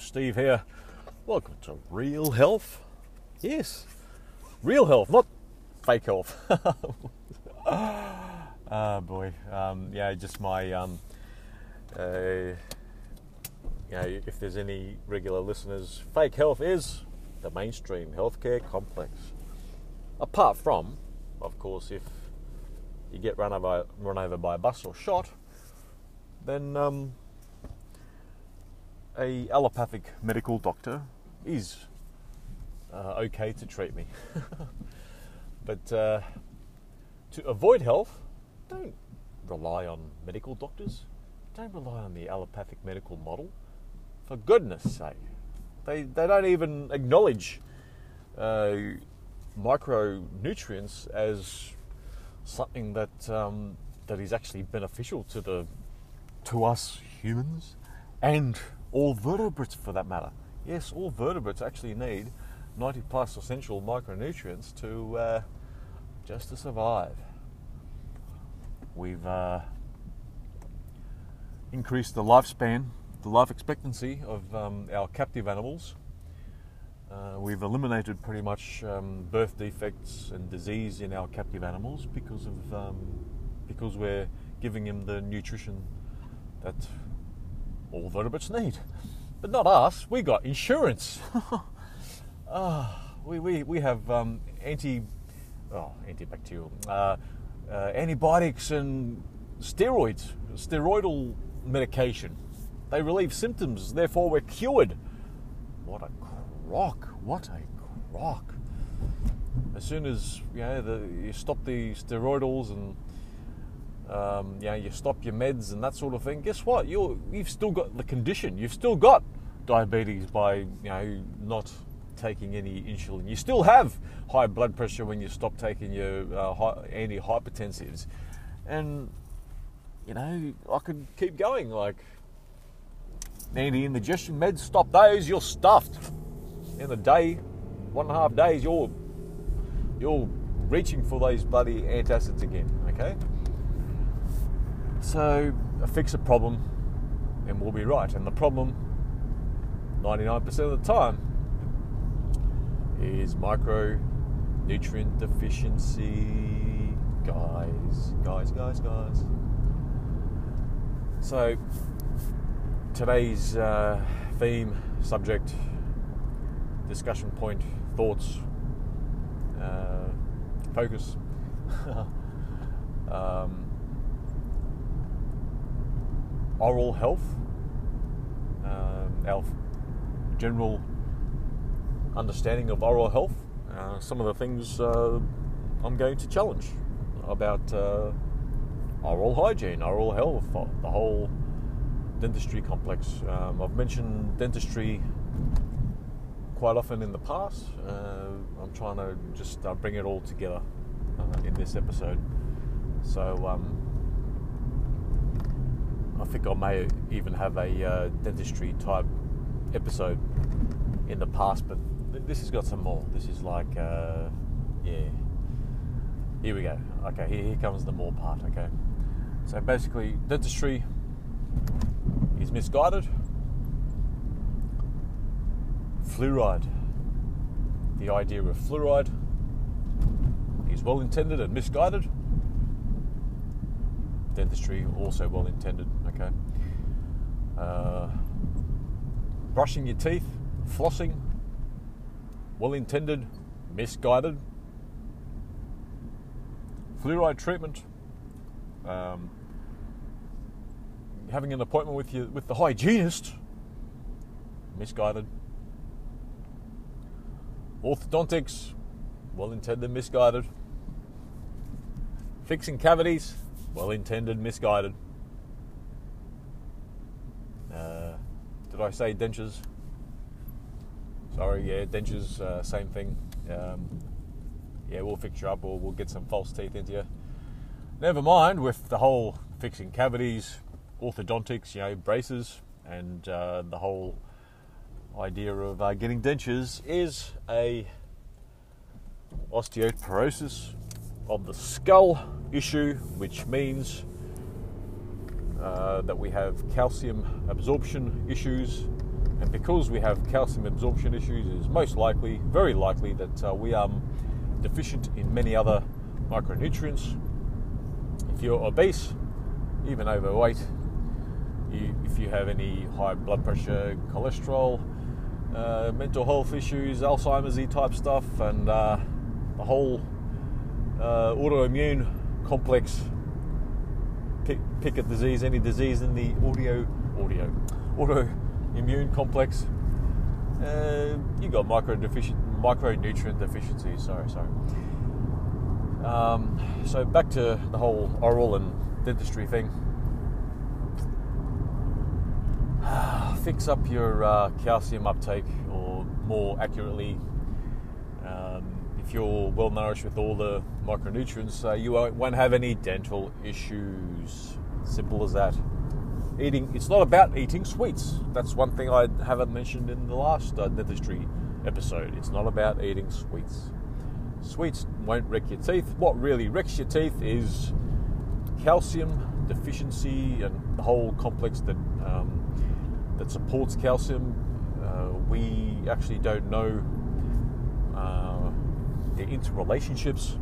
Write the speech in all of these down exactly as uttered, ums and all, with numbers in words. you, Steve here. Welcome to Real Health. Yes, real health, not fake health. Ah, oh boy. Um, yeah, just my, um, uh, you know, if there's any regular listeners, fake health is the mainstream healthcare complex. Apart from, of course, if you get run over, run over by a bus or shot, then um, a allopathic medical doctor is uh, okay to treat me. But uh, to avoid health, don't rely on medical doctors. Don't rely on the allopathic medical model. For goodness sake. They, they don't even acknowledge uh, micronutrients as something that um, that is actually beneficial to the to us humans and all vertebrates, for that matter. Yes, all vertebrates actually need ninety plus essential micronutrients to uh, just to survive. We've uh, increased the lifespan, the life expectancy of um, our captive animals. Uh, we've eliminated pretty much um, birth defects and disease in our captive animals because of um, because we're giving them the nutrition that all vertebrates need, but not us. We got insurance. uh, we we we have um, anti oh, antibacterial uh, uh, antibiotics and steroids, steroidal medication. They relieve symptoms. Therefore, we're cured. What a crock! What a crock! As soon as you know, the, you stop the steroidals and um, you know, you stop your meds and that sort of thing, guess what? You you've still got the condition. You've still got diabetes by you know not taking any insulin. You still have high blood pressure when you stop taking your uh, antihypertensives, and you know I could keep going. Like anti-indigestion meds, stop those. You're stuffed. In a day, one and a half days, you're you're reaching for those bloody antacids again. Okay. So fix a problem, and we'll be right. And the problem, ninety-nine percent of the time, is micronutrient deficiency, guys, guys, guys, guys. So today's uh, theme, subject, discussion point, thoughts, uh, focus. um, oral health, um, our general understanding of oral health, uh, some of the things uh, I'm going to challenge about uh, oral hygiene, oral health, the whole dentistry complex. Um, I've mentioned dentistry quite often in the past. uh, I'm trying to just uh, bring it all together uh, in this episode. So um, I think I may even have a uh, dentistry type episode in the past, but th- this has got some more. This is like, uh, yeah, here we go. Okay, here, here comes the more part. Okay, so basically dentistry is misguided. Fluoride. The idea of fluoride is well-intended and misguided. Dentistry also well-intended, okay. Uh, brushing your teeth, flossing, well-intended, misguided. Fluoride treatment. Um, having an appointment with you with the hygienist, misguided. Orthodontics, well-intended, misguided. Fixing cavities, well-intended, misguided. Uh, did I say dentures? Sorry, yeah, dentures, uh, same thing. Um, yeah, we'll fix you up or we'll get some false teeth into you. Never mind with the whole fixing cavities, orthodontics, you know, braces, and uh, the whole idea of uh, getting dentures is a osteoporosis of the skull issue, which means uh, that we have calcium absorption issues And because we have calcium absorption issues, it is most likely, very likely, that uh, we are deficient in many other micronutrients. If you're obese, even overweight, you, if you have any high blood pressure, cholesterol, uh, mental health issues, Alzheimer's-y type stuff, and uh, the whole uh, autoimmune complex, pick, pick a disease, any disease in the audio, audio, autoimmune complex, uh, you got micro deficient, micronutrient deficiencies. Sorry, sorry. Um, so back to the whole oral and dentistry thing. Fix up your uh, calcium uptake, or more accurately, um, if you're well nourished with all the micronutrients, uh, you won't have any dental issues. Simple as that. Eating, it's not about eating sweets. That's one thing I haven't mentioned in the last uh, dentistry episode. It's not about eating sweets. Sweets won't wreck your teeth. What really wrecks your teeth is calcium deficiency and the whole complex that um, that supports calcium. Uh, we actually don't know uh, the interrelationships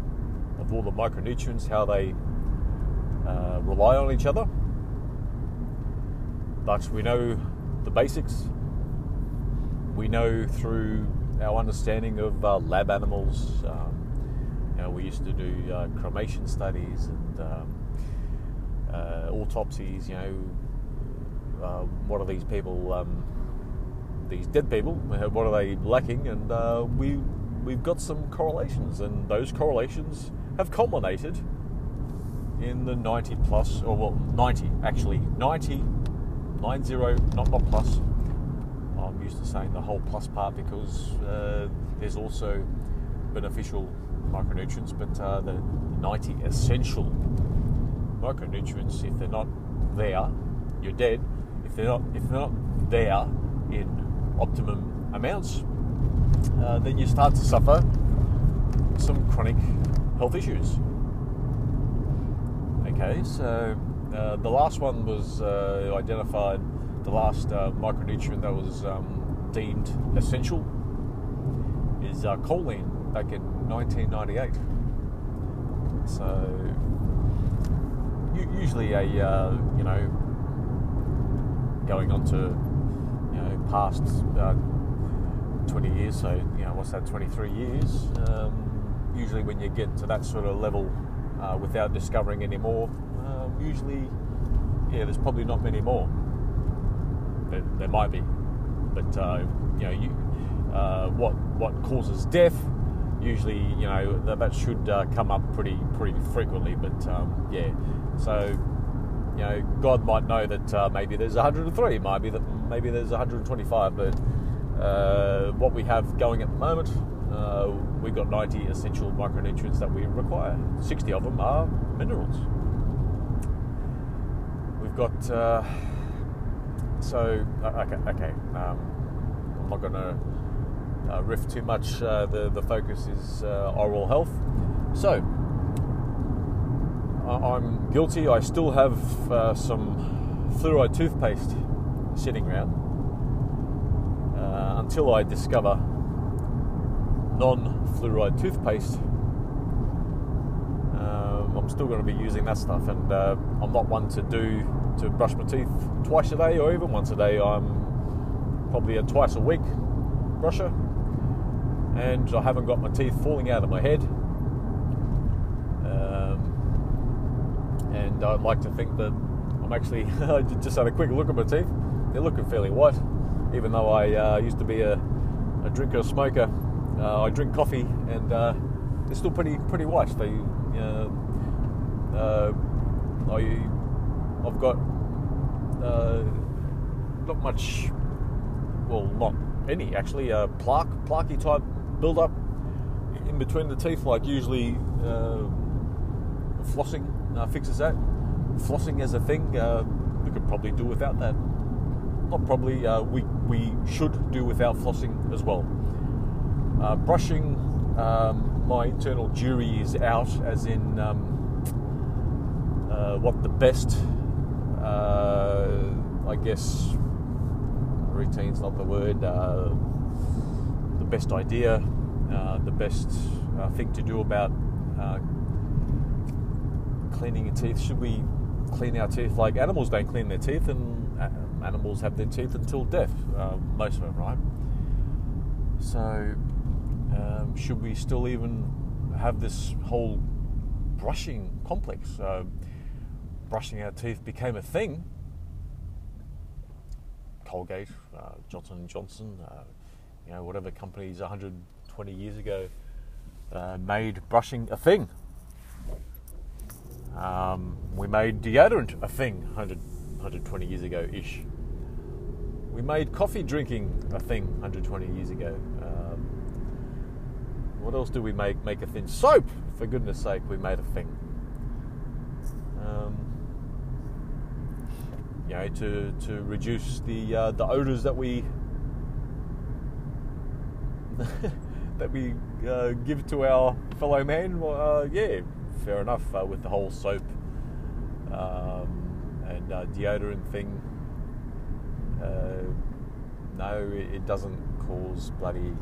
of all the micronutrients, how they uh, rely on each other. But we know the basics. We know through our understanding of uh, lab animals. Um, you know, we used to do uh, cremation studies and um, uh, autopsies. You know, uh, what are these people, um, these dead people, what are they lacking? And uh, we, we've got some correlations, and those correlations have culminated in the ninety plus, or well, ninety actually, ninety, nine zero, not not plus. I'm used to saying the whole plus part because uh, there's also beneficial micronutrients, but uh, the ninety essential micronutrients, if they're not there, you're dead. If they're not, if they're not there in optimum amounts, uh, then you start to suffer some chronic health issues. Okay, so uh, the last one was uh, identified. The last uh, micronutrient that was um, deemed essential is uh, choline back in nineteen ninety-eight. So usually a uh, you know going on to you know past uh, twenty years, so you know what's that, twenty-three years. Um, usually when you get to that sort of level uh, without discovering any more, um, usually yeah there's probably not many more. There might be, but uh, you know, you, uh, what what causes death? Usually, you know, that should uh, come up pretty pretty frequently. But um, yeah, so you know, God might know that uh, maybe there's one hundred and three, maybe that maybe there's one hundred and twenty-five. But uh, what we have going at the moment, uh, we've got ninety essential micronutrients that we require. sixty of them are minerals. We've got. Uh, So, okay, okay. Um, I'm not going to uh, riff too much. Uh, the, the focus is uh, oral health. So, I, I'm guilty. I still have uh, some fluoride toothpaste sitting around uh, until I discover non-fluoride toothpaste. Um, I'm still going to be using that stuff, and uh, I'm not one to do... to brush my teeth twice a day or even once a day. I'm probably a twice a week brusher, and I haven't got my teeth falling out of my head, um, and I'd like to think that I'm actually I just had a quick look at my teeth. They're looking fairly white, even though I uh, used to be a, a drinker, smoker. uh, I drink coffee, and uh, they're still pretty pretty white. They uh, uh, I I've got uh, not much, well, not any actually, uh, plaque, plaquey type build-up in between the teeth, like usually uh, flossing uh, fixes that. Flossing as a thing, uh, we could probably do without that. Not probably, uh, we, we should do without flossing as well. Uh, brushing, um, my internal jury is out, as in um, uh, what the best... Uh, I guess routine's not the word, uh, the best idea, uh, the best uh, thing to do about uh, cleaning your teeth. Should we clean our teeth like animals? Don't clean their teeth, and uh, animals have their teeth until death, uh, most of them, right? So um, should we still even have this whole brushing complex? Uh, brushing our teeth became a thing. Colgate, uh, Johnson and Johnson, uh, you know, whatever companies one hundred twenty years ago uh, made brushing a thing. Um, we made deodorant a thing one hundred, one hundred twenty years ago-ish. We made coffee drinking a thing one hundred twenty years ago. Um, what else do we make? Make a thing. Soap, for goodness sake, we made a thing. Um, you know, to, to reduce the uh, the odours that we that we uh, give to our fellow man. Well, uh, yeah, fair enough. Uh, with the whole soap um, and uh, deodorant thing, uh, no, it, it doesn't cause bloody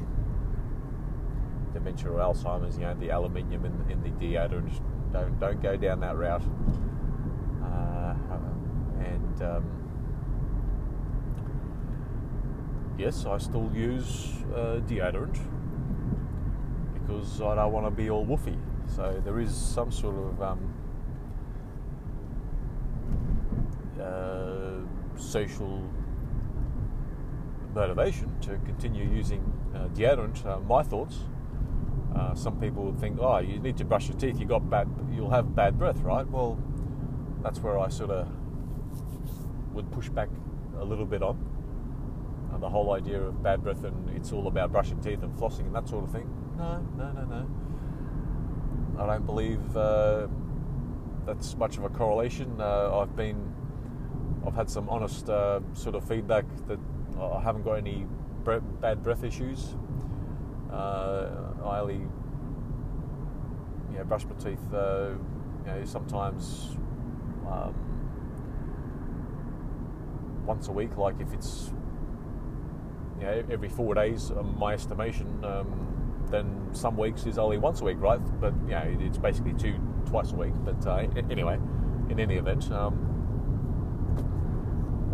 dementia or Alzheimer's. You know, the aluminium in, in the deodorant. Don't don't go down that route. Uh, and um, yes, I still use uh, deodorant because I don't want to be all woofy. So there is some sort of um, uh, social motivation to continue using uh, deodorant. Uh, my thoughts. Uh, some people would think, oh, you need to brush your teeth. You got bad, you'll have bad breath, right? Well, that's where I sort of would push back a little bit on uh, the whole idea of bad breath, and it's all about brushing teeth and flossing and that sort of thing. No, no, no, no. I don't believe uh, that's much of a correlation. Uh, I've been, I've had some honest uh, sort of feedback that I haven't got any bre- bad breath issues. Uh, I only, you know, brush my teeth, uh, you know, sometimes um, once a week. Like if it's, you know, every four days, um, my estimation. Um, then some weeks is only once a week, right? But you know, it's basically two twice a week. But uh, anyway, in any event, um,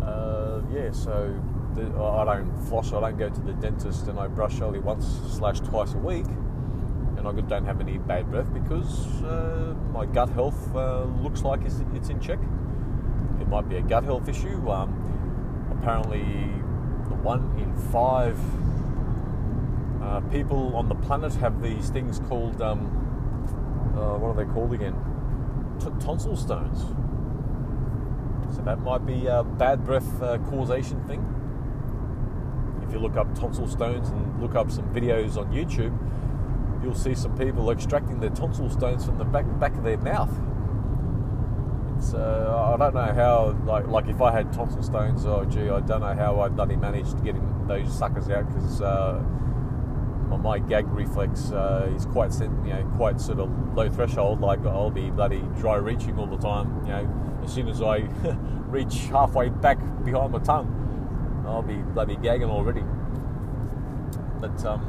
uh, yeah. So. The, I don't floss, I don't go to the dentist, and I brush only once slash twice a week, and I don't have any bad breath because uh, my gut health uh, looks like it's, it's in check. It might be a gut health issue. Um, apparently one in five uh, people on the planet have these things called, um, uh, what are they called again? T- tonsil stones. So that might be a bad breath uh, causation thing. If you look up tonsil stones and look up some videos on YouTube, you'll see some people extracting their tonsil stones from the back back of their mouth. It's, uh, I don't know how, like, like if I had tonsil stones, oh gee, I don't know how I bloody managed getting those suckers out, because uh, well, my gag reflex uh, is quite, you know, quite sort of low threshold. Like I'll be bloody dry reaching all the time. You know, as soon as I reach halfway back behind my tongue, I'll be bloody gagging already. But um,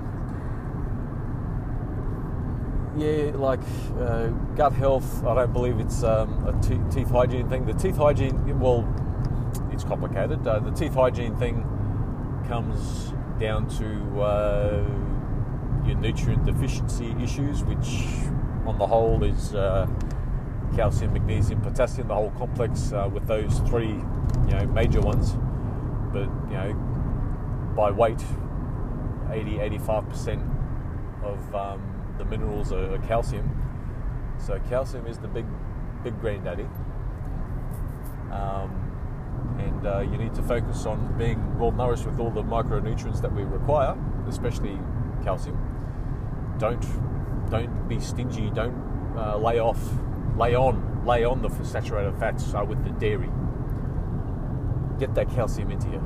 yeah, like uh, gut health, I don't believe it's um, a te- teeth hygiene thing. The teeth hygiene, well, it's complicated. Uh, the teeth hygiene thing comes down to uh, your nutrient deficiency issues, which on the whole is uh, calcium, magnesium, potassium, the whole complex uh, with those three, you know, major ones. But, you know, by weight, eighty, eighty-five percent of um, the minerals are, are calcium. So calcium is the big, big granddaddy. Um, and uh, you need to focus on being well nourished with all the micronutrients that we require, especially calcium. Don't, don't be stingy. Don't uh, lay off, lay on, lay on the saturated fats uh, with the dairy. Get that calcium into you,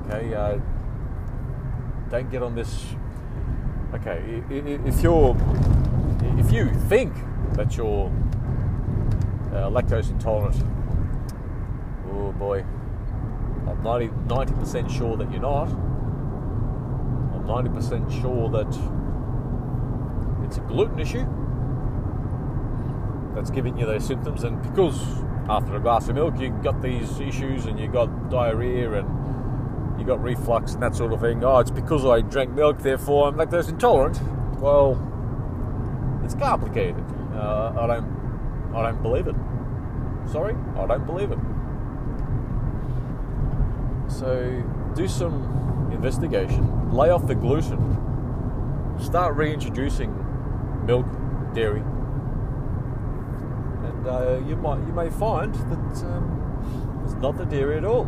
okay? Uh, don't get on this, okay? If you're, if you think that you're uh, lactose intolerant, oh boy, I I'm ninety percent sure that you're not. I'm ninety percent sure that it's a gluten issue that's giving you those symptoms. And because after a glass of milk you've got these issues and you've got diarrhoea and you've got reflux and that sort of thing. Oh, it's because I drank milk, therefore I'm lactose intolerant. Well, it's complicated. Uh, I don't, I don't believe it. Sorry, I don't believe it. So do some investigation. Lay off the gluten. Start reintroducing milk, dairy, and uh, you might you may find that um, it's not the dairy at all.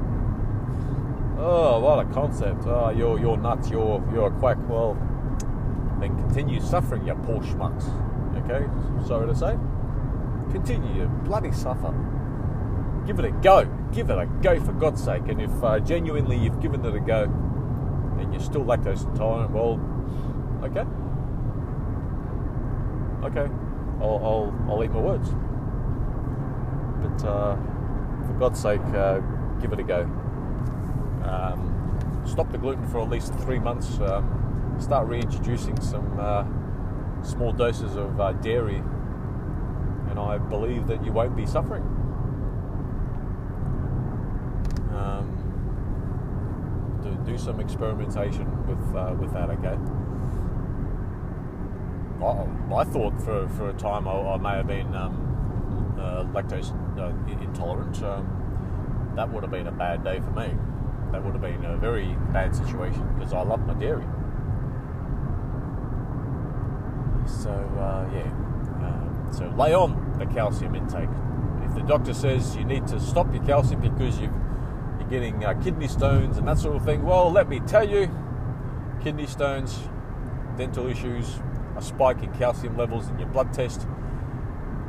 Oh, what a concept! Oh, you're you're nuts. You're you're a quack. Well, then continue suffering, you poor schmucks. Okay, sorry to say. Continue, you bloody suffer. Give it a go. Give it a go, for God's sake. And if uh, genuinely you've given it a go and you're still lactose intolerant, well, okay. Okay. I'll, I'll, I'll eat my words. But uh, for God's sake, uh, give it a go. Um, stop the gluten for at least three months. Um, start reintroducing some uh, small doses of uh, dairy, and I believe that you won't be suffering. Um, do, do some experimentation with uh, with that, okay? I, I thought for, for a time I, I may have been um, uh, lactose uh, intolerant. Um, that would have been a bad day for me. That would have been a very bad situation because I love my dairy. So uh, yeah, uh, so lay on the calcium intake. If the doctor says you need to stop your calcium because you've, you're getting uh, kidney stones and that sort of thing, well, let me tell you, kidney stones, dental issues, a spike in calcium levels in your blood test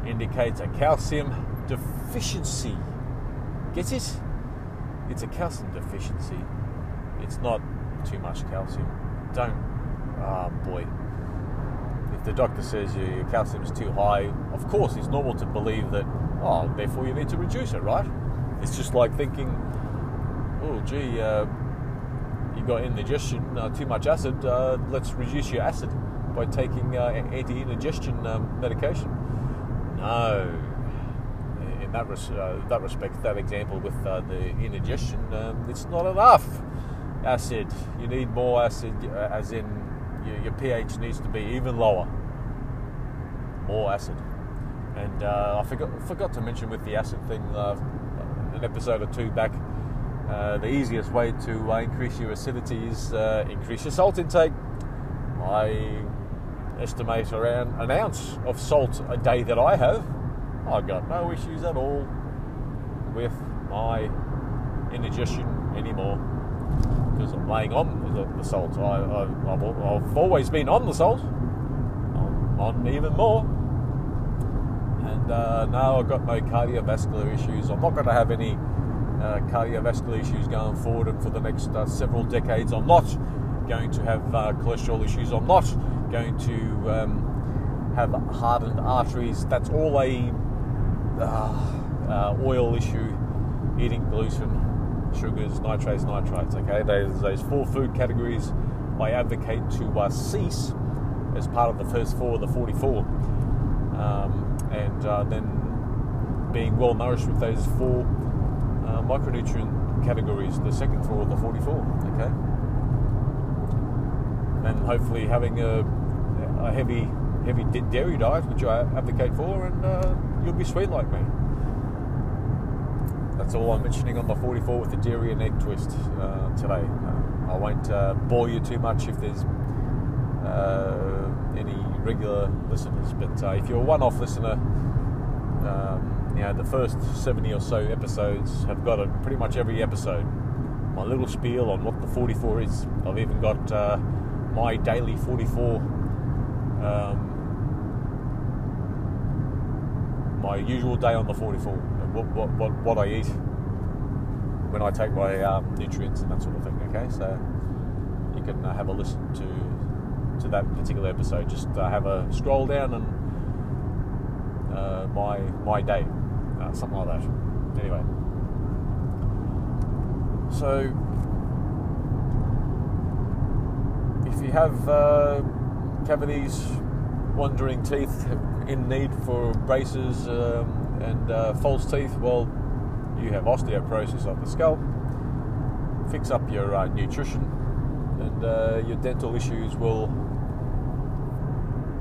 indicates a calcium deficiency. Get it? It's a calcium deficiency. It's not too much calcium. Don't. Ah, oh boy. If the doctor says your calcium is too high, of course it's normal to believe that, oh, therefore you need to reduce it, right? It's just like thinking, oh, gee, uh, you got indigestion, uh, too much acid, uh, let's reduce your acid by taking uh, anti-indigestion um, medication. No. In that, res- uh, that respect, that example with uh, the indigestion, um, it's not enough acid. You need more acid, uh, as in, your pH needs to be even lower, more acid. And uh, I forgot forgot to mention with the acid thing, uh, an episode or two back, uh, the easiest way to uh, increase your acidity is uh, increase your salt intake. I estimate around an ounce of salt a day that I have. I've got no issues at all with my indigestion anymore, because I'm laying on the, the salt. I, I, I've, I've always been on the salt. I'm on even more. And uh, now I've got no cardiovascular issues. I'm not going to have any uh, cardiovascular issues going forward, and for the next uh, several decades I'm not going to have uh, cholesterol issues. I'm not going to um, have hardened arteries. That's all a uh, uh, oil issue, eating gluten, sugars, nitrates, nitrites, okay? Those, those four food categories I advocate to uh, cease as part of the first four of the forty-four. Um, and uh, then being well nourished with those four uh, micronutrient categories, the second four of the forty-four, okay? And hopefully having a, a heavy, heavy dairy diet, which I advocate for, and uh, you'll be sweet like me. That's all I'm mentioning on my forty-four with the dairy and egg twist uh, today. Uh, I won't uh, bore you too much if there's uh, any regular listeners. But uh, if you're a one-off listener, um, you know, the first seventy or so episodes have got it, pretty much every episode. My little spiel on what the forty-four is. I've even got uh, my daily forty-four, um, my usual day on the forty-four. What, what what what I eat when I take my um, nutrients and that sort of thing. Okay, so you can uh, have a listen to to that particular episode. Just uh, have a scroll down and uh, my my day, uh, something like that. Anyway, So if you have uh, cavities, wandering teeth in need for braces um, and uh, false teeth, well, you have osteoporosis of the skull. Fix up your uh, nutrition, and uh, your dental issues will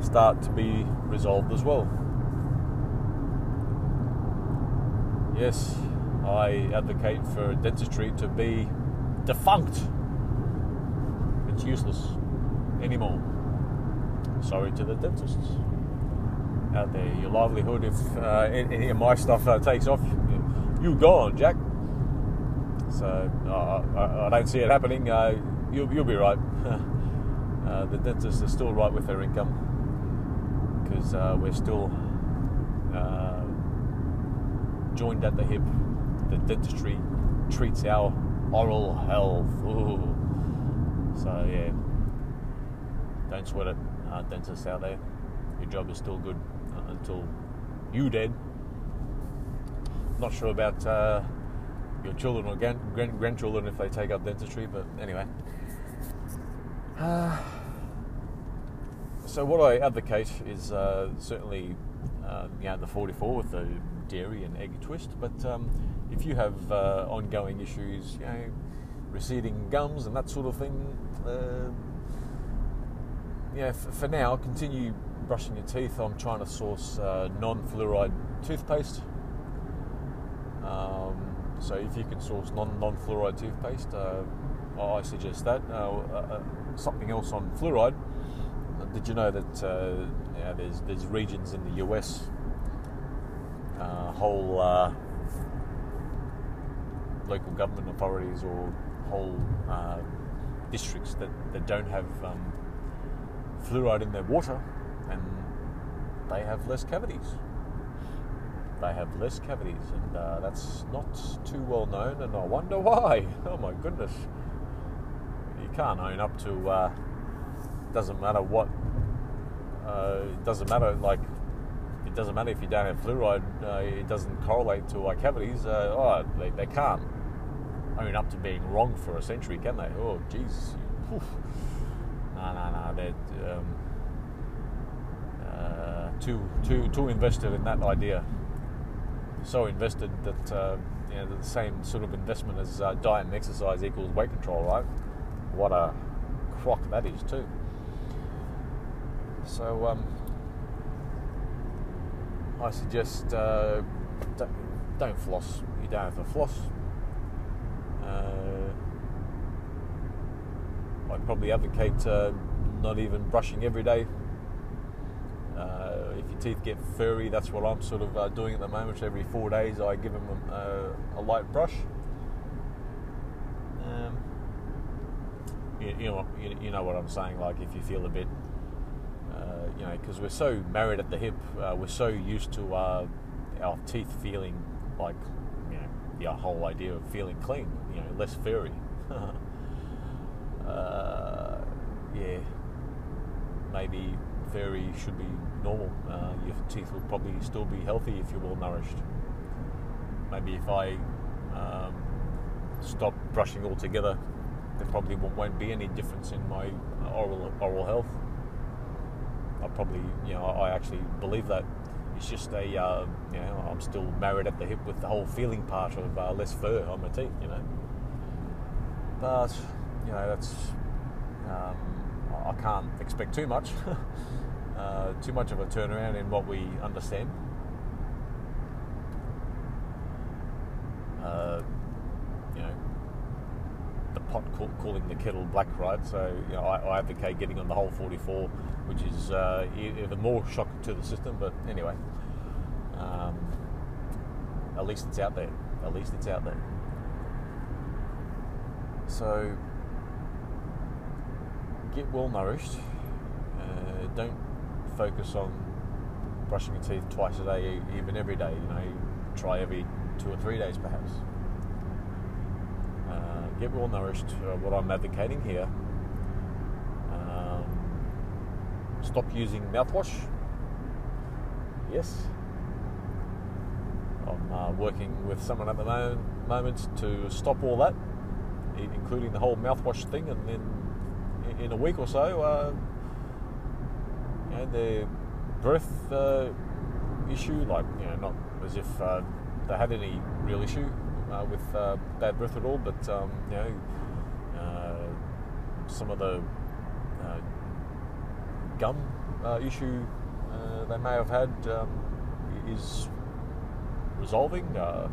start to be resolved as well. Yes, I advocate for dentistry to be defunct. It's useless anymore. Sorry to the dentists out there. Your livelihood, if uh, any of my stuff uh, takes off, you're gone, Jack. So uh, I, I don't see it happening. Uh, you'll, you'll be right. uh, the dentists are still right with their income, because uh, we're still uh, joined at the hip. The dentistry treats our oral health. Ooh. So yeah, don't sweat it, uh, dentists out there. Your job is still good until you're dead. Not sure about uh, your children or grand- grandchildren if they take up dentistry, but anyway. Uh, so what I advocate is uh, certainly uh, you know, the forty-four with the dairy and egg twist, but um, if you have uh, ongoing issues, you know, receding gums and that sort of thing, uh, yeah, f- for now, continue brushing your teeth. I'm trying to source uh, non-fluoride toothpaste. Um, so if you can source non, non-fluoride toothpaste, uh, I suggest that. Uh, uh, something else on fluoride. Did you know that uh, yeah, there's there's regions in the U S, uh, whole uh, local government authorities or whole uh, districts that, that don't have um, fluoride in their water, and they have less cavities. They have less cavities, and uh, that's not too well known, and I wonder why. Oh my goodness. You can't own up to, uh, doesn't matter what, uh, it doesn't matter, like, it doesn't matter if you don't have fluoride, uh, it doesn't correlate to our cavities. Uh, oh, they, they can't own up to being wrong for a century, can they? Oh, jeez. No, no, no, they're um, uh, too, too, too invested in that idea. So invested that uh, you know, the same sort of investment as uh, diet and exercise equals weight control, right? What a crock that is too. So um, I suggest uh, don't, don't floss. You don't have to floss. Uh, I'd probably advocate uh, not even brushing every day. Uh, if your teeth get furry, that's what I'm sort of uh, doing at the moment. Every four days I give them a, uh, a light brush. Um, you, you, know, you, you know what I'm saying, like if you feel a bit, uh, you know, because we're so married at the hip, uh, we're so used to uh, our teeth feeling like, you know, the whole idea of feeling clean, you know, less furry. uh, yeah, maybe furry should be normal. Uh, your teeth will probably still be healthy if you're well nourished. Maybe if I um, stop brushing altogether, there probably won't be any difference in my oral oral health. I probably, you know, I actually believe that. It's just a, uh, you know, I'm still married at the hip with the whole feeling part of uh, less fur on my teeth, you know. But, you know, that's, um, I can't expect too much. Uh, too much of a turnaround in what we understand. Uh, you know, the pot call, calling the kettle black, right? So, you know, I, I advocate getting on the whole forty-four, which is uh, even more shock to the system. But anyway, um, at least it's out there. At least it's out there. So, get well nourished. Uh, don't focus on brushing your teeth twice a day, even every day. You know, try every two or three days perhaps. Uh, get well nourished. Uh, what I'm advocating here. Um, stop using mouthwash. Yes, I'm uh, working with someone at the moment to stop all that. including the whole mouthwash thing, and then in a week or so, uh, you know, their birth uh, issue, like, you know, not as if uh, they had any real issue uh, with uh, bad breath at all, but um, you know, uh, some of the uh, gum uh, issue uh, they may have had um, is resolving. Uh,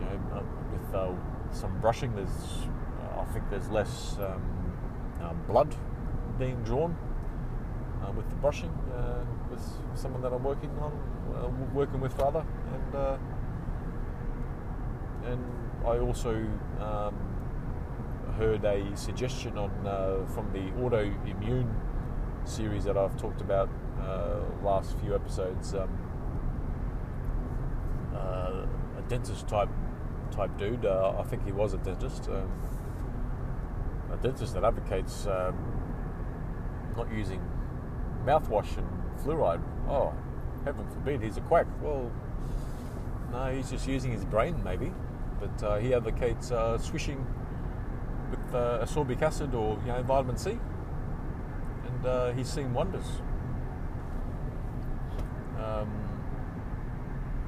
you know, uh, with uh, some brushing, there's uh, I think there's less um, uh, blood being drawn uh, with the brushing. Uh, with someone that I'm working on, uh, working with rather, and uh, and I also um, heard a suggestion on uh, from the autoimmune series that I've talked about uh, last few episodes. Um, uh, a dentist type type dude. Uh, I think he was a dentist. Um, a dentist that advocates um, not using mouthwash and fluoride. Oh, heaven forbid, he's a quack. Well, no, he's just using his brain, maybe. But uh, he advocates uh, swishing with uh, ascorbic acid or, you know, vitamin C, and uh, he's seen wonders. Um,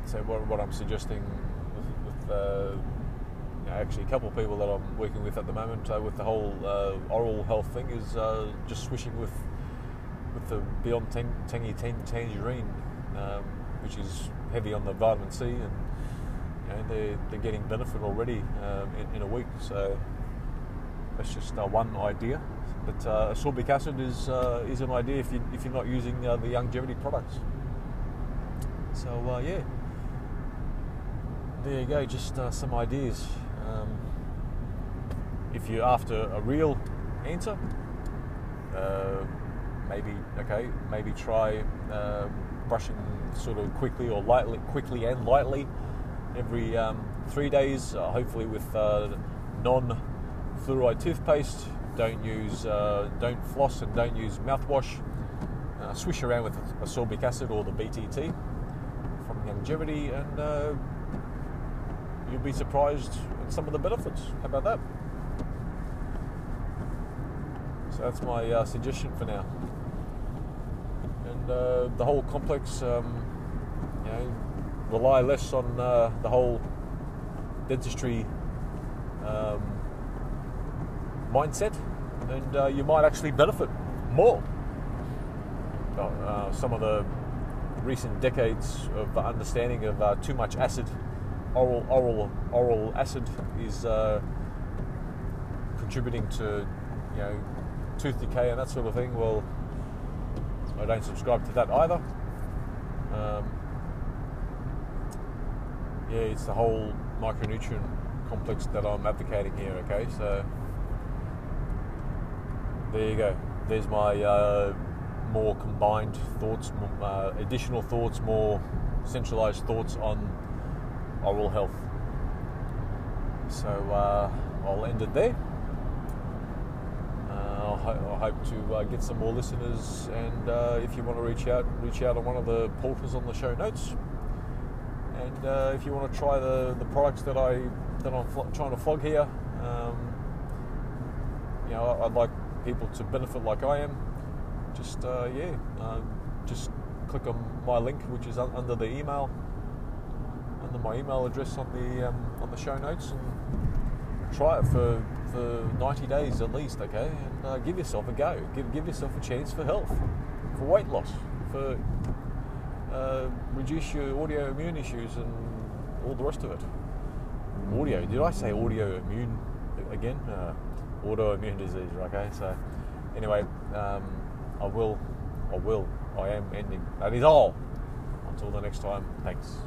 so what, what I'm suggesting with, with uh, you know, actually a couple of people that I'm working with at the moment uh, with the whole uh, oral health thing is uh, just swishing with with the Beyond Tangy Tangerine, um, which is heavy on the vitamin C, and you know, they're, they're getting benefit already um, in, in a week. So that's just uh, one idea. But uh, ascorbic acid is uh, is an idea if, you, if you're not using uh, the Youngevity products. So uh, yeah, there you go, just uh, some ideas. Um, if you're after a real answer, uh, Maybe okay. Maybe try uh, brushing sort of quickly or lightly, quickly and lightly, every um, three days. Uh, hopefully with uh, non-fluoride toothpaste. Don't use, uh, don't floss, and don't use mouthwash. Uh, swish around with ascorbic acid or the B T T from Youngevity, and uh, you'll be surprised at some of the benefits. How about that? So that's my uh, suggestion for now. And uh, the whole complex, um, you know, rely less on uh, the whole dentistry um, mindset, and uh, you might actually benefit more. Uh, uh, some of the recent decades of understanding of uh, too much acid, oral, oral, oral acid, is uh, contributing to, you know, tooth decay and that sort of thing. Well, I don't subscribe to that either. Um, yeah, it's the whole micronutrient complex that I'm advocating here, okay? So, there you go. There's my uh, more combined thoughts, uh, additional thoughts, more centralised thoughts on oral health. So, uh, I'll end it there. I hope to uh, get some more listeners, and uh, if you want to reach out, reach out on one of the portals on the show notes. And uh, if you want to try the, the products that I that I'm fl- trying to flog here, um, you know, I'd like people to benefit like I am. Just uh, yeah, uh, just click on my link, which is un- under the email, under my email address on the um, on the show notes, and try it for. for ninety days at least, okay? And uh, give yourself a go. Give give yourself a chance for health, for weight loss, for uh, reduce your autoimmune issues and all the rest of it. Audio, did I say autoimmune again? Uh, autoimmune disease, okay? So anyway, um, I will, I will, I am ending. That is all. Until the next time, thanks.